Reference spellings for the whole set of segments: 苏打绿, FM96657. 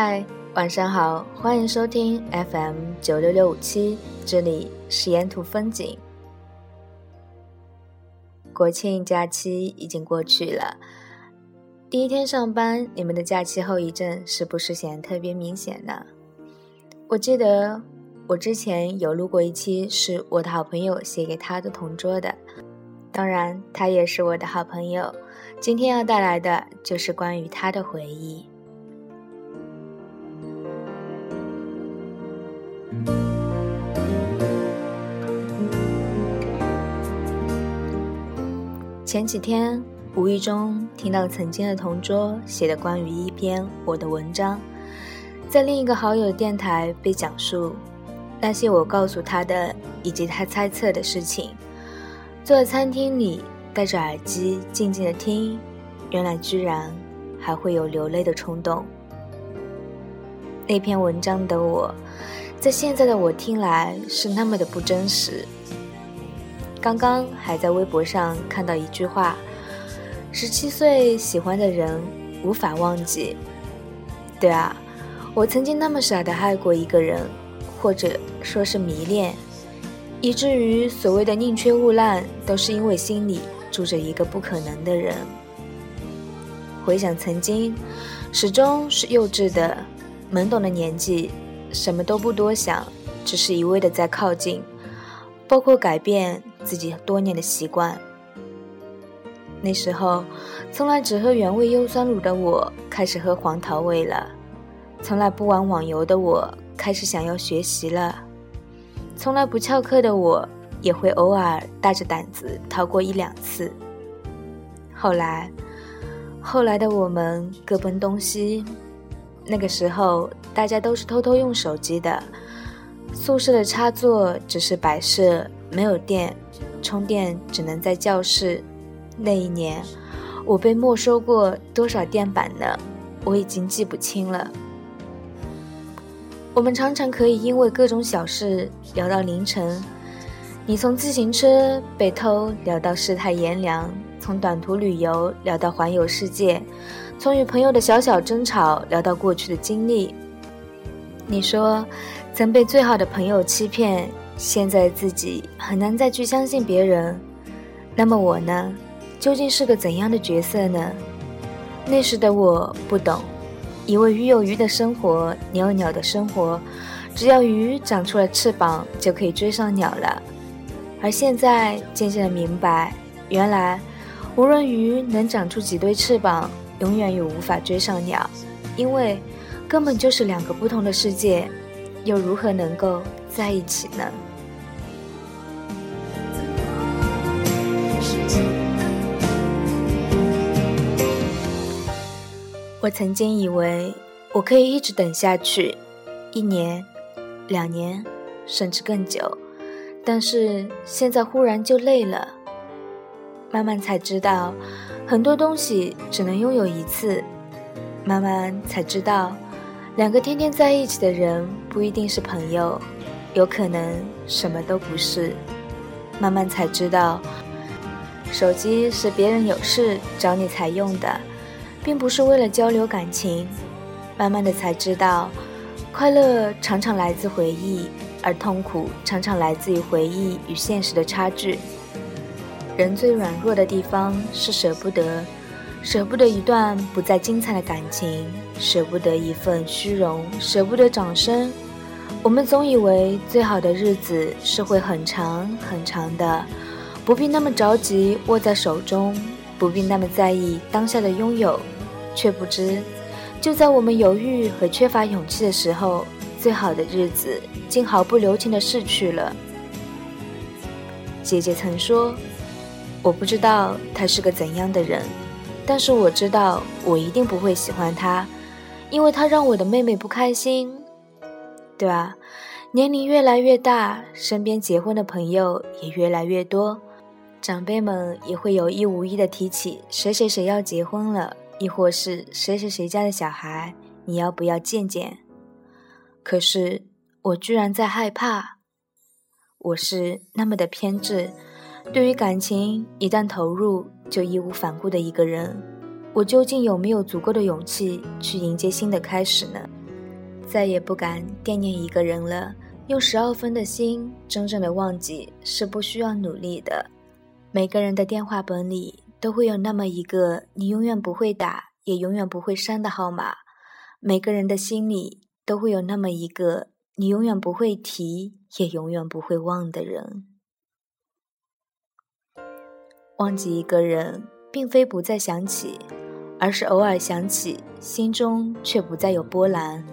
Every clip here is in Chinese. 嗨，晚上好，欢迎收听 FM96657，这里是沿途风景。国庆假期已经过去了，第一天上班，你们的假期后遗症是不是显得特别明显呢？我记得我之前有录过一期是我的好朋友写给他的同桌的，当然他也是我的好朋友，今天要带来的就是关于他的回忆。前几天无意中听到曾经的同桌写的关于一篇我的文章，在另一个好友的电台被讲述那些我告诉他的以及他猜测的事情。坐在餐厅里，戴着耳机静静的听，原来居然还会有流泪的冲动。那篇文章的我，在现在的我听来是那么的不真实。刚刚还在微博上看到一句话，17岁喜欢的人无法忘记。对啊，我曾经那么傻的爱过一个人，或者说是迷恋，以至于所谓的宁缺毋滥，都是因为心里住着一个不可能的人。回想曾经，始终是幼稚的懵懂的年纪，什么都不多想，只是一味的在靠近，包括改变自己多年的习惯。那时候从来只喝原味优酸乳的我，开始喝黄桃味了。从来不玩网游的我，开始想要学习了。从来不翘课的我，也会偶尔大着胆子逃过一两次。后来的我们各奔东西。那个时候大家都是偷偷用手机的，宿舍的插座只是摆设，没有电，充电只能在教室。那一年我被没收过多少电板呢？我已经记不清了。我们常常可以因为各种小事聊到凌晨，你从自行车被偷聊到世态炎凉，从短途旅游聊到环游世界，从与朋友的小小争吵聊到过去的经历。你说曾被最好的朋友欺骗，现在自己很难再去相信别人。那么我呢，究竟是个怎样的角色呢？那时的我不懂，以为鱼有鱼的生活，鸟有鸟的生活，只要鱼长出了翅膀就可以追上鸟了。而现在渐渐的明白，原来无论鱼能长出几对翅膀，永远也无法追上鸟，因为根本就是两个不同的世界，又如何能够在一起呢？我曾经以为我可以一直等下去，1年、2年，甚至更久，但是现在忽然就累了。慢慢才知道，很多东西只能拥有一次。慢慢才知道，两个天天在一起的人不一定是朋友，有可能什么都不是。慢慢才知道，手机是别人有事找你才用的，并不是为了交流感情。慢慢的才知道，快乐常常来自回忆，而痛苦常常来自于回忆与现实的差距。人最软弱的地方是舍不得，舍不得一段不再精彩的感情，舍不得一份虚荣，舍不得掌声。我们总以为最好的日子是会很长很长的，不必那么着急握在手中，不必那么在意当下的拥有。却不知，就在我们犹豫和缺乏勇气的时候，最好的日子竟毫不留情地逝去了。姐姐曾说，我不知道她是个怎样的人，但是我知道我一定不会喜欢他，因为他让我的妹妹不开心。对啊，年龄越来越大，身边结婚的朋友也越来越多，长辈们也会有意无意地提起谁谁谁要结婚了，亦或是谁谁谁家的小孩，你要不要见见？可是我居然在害怕。我是那么的偏执，对于感情一旦投入就义无反顾的一个人。我究竟有没有足够的勇气去迎接新的开始呢？再也不敢惦念一个人了。用12分的心真正的忘记是不需要努力的。每个人的电话本里都会有那么一个你永远不会打也永远不会删的号码，每个人的心里都会有那么一个你永远不会提也永远不会忘的人。忘记一个人并非不再想起，而是偶尔想起，心中却不再有波澜。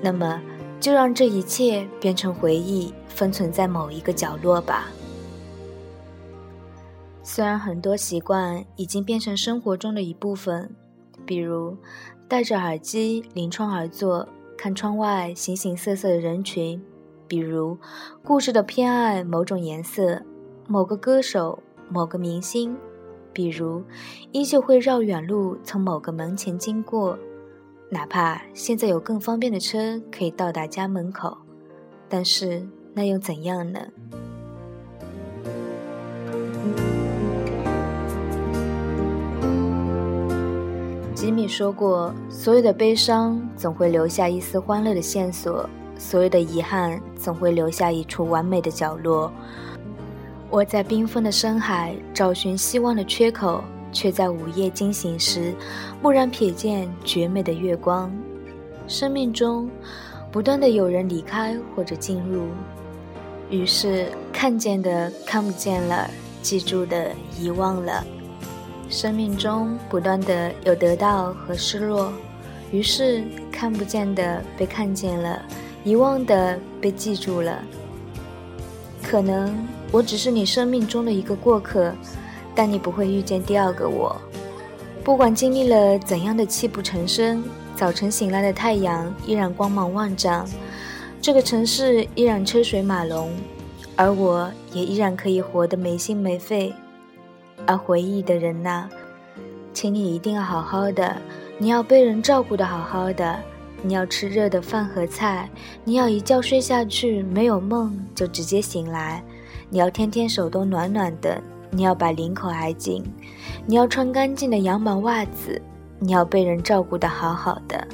那么就让这一切变成回忆，封存在某一个角落吧。虽然很多习惯已经变成生活中的一部分，比如戴着耳机临窗而坐，看窗外形形色色的人群，比如固执的偏爱某种颜色、某个歌手、某个明星，比如依旧会绕远路从某个门前经过，哪怕现在有更方便的车可以到达家门口，但是那又怎样呢？吉米说过，所有的悲伤总会留下一丝欢乐的线索，所有的遗憾总会留下一处完美的角落。我在缤纷的深海找寻希望的缺口，却在午夜惊醒时蓦然瞥见绝美的月光。生命中不断的有人离开或者进入，于是看见的看不见了，记住的遗忘了。生命中不断的有得到和失落，于是看不见的被看见了，遗忘的被记住了。可能我只是你生命中的一个过客，但你不会遇见第二个我。不管经历了怎样的泣不成声，早晨醒来的太阳依然光芒万丈，这个城市依然车水马龙，而我也依然可以活得没心没肺。而回忆的人呐，请你一定要好好的，你要被人照顾的好好的，你要吃热的饭和菜，你要一觉睡下去没有梦就直接醒来，你要天天手都暖暖的，你要把领口挨紧，你要穿干净的羊毛袜子，你要被人照顾的好好的。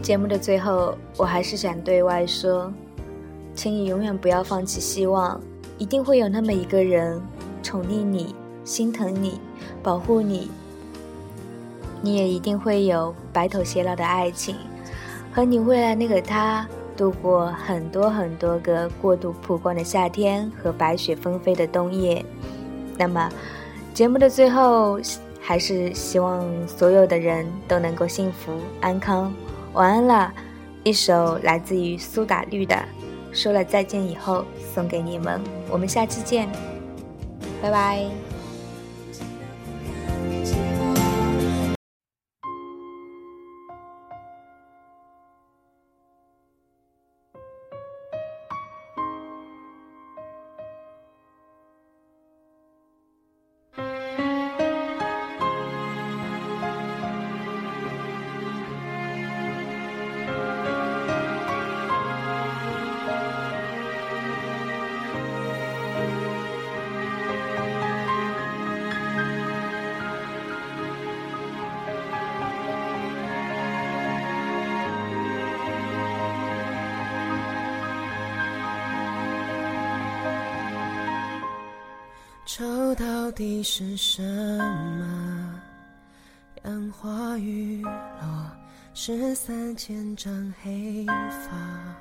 节目的最后，我还是想对外说，请你永远不要放弃希望，一定会有那么一个人宠溺你、心疼你、保护你，你也一定会有白头偕老的爱情，和你未来那个他度过很多很多个过度曝光的夏天和白雪纷飞的冬夜。那么节目的最后，还是希望所有的人都能够幸福安康。晚安啦，一首来自于苏打绿的说了再见以后送给你们，我们下期见，拜拜。愁到底是什么？杨花雨落，13千张黑发，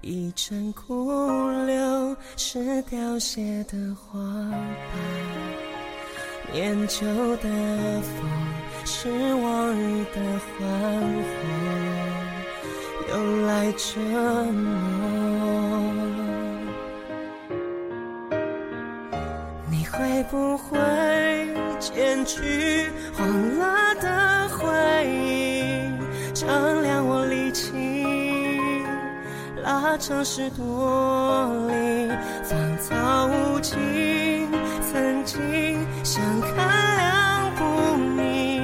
碧城枯柳是凋谢的花瓣，念旧的风是往日的幻火，又来折磨。会不会剪去黄了的回忆，丈量我力气，拉长是多里芳草无尽，曾经相看两不腻，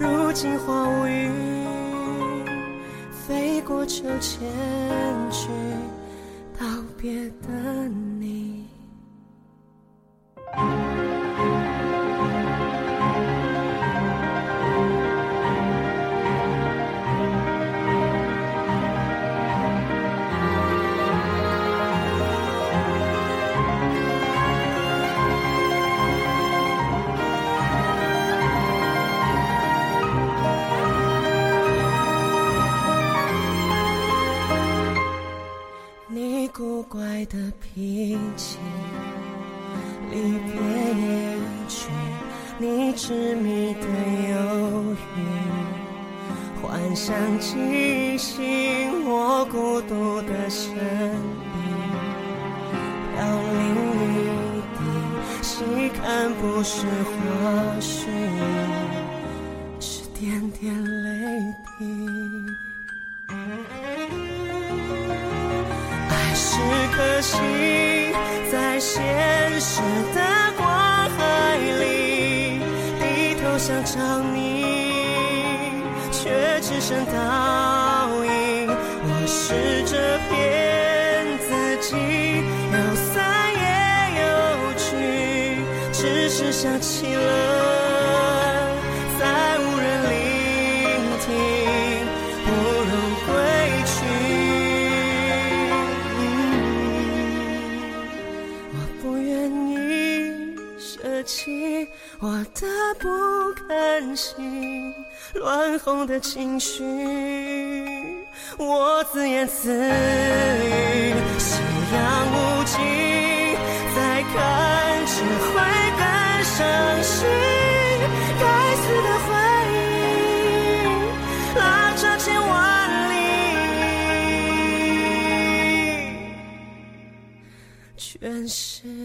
如今花无语，飞过9千句道别的你。幻想惊醒我孤独的身影，飘零一地，细看不是花絮，是点点泪滴。是颗星在现实的光海里低头想找你，却只剩倒影。我试着骗自己有散也有趣，只是想起了再无人聆听，不容归去。我的不甘心，乱哄的情绪，我自言自语。夕阳无尽，再看只会更伤心。该死的回忆，拉扯千万里，全是。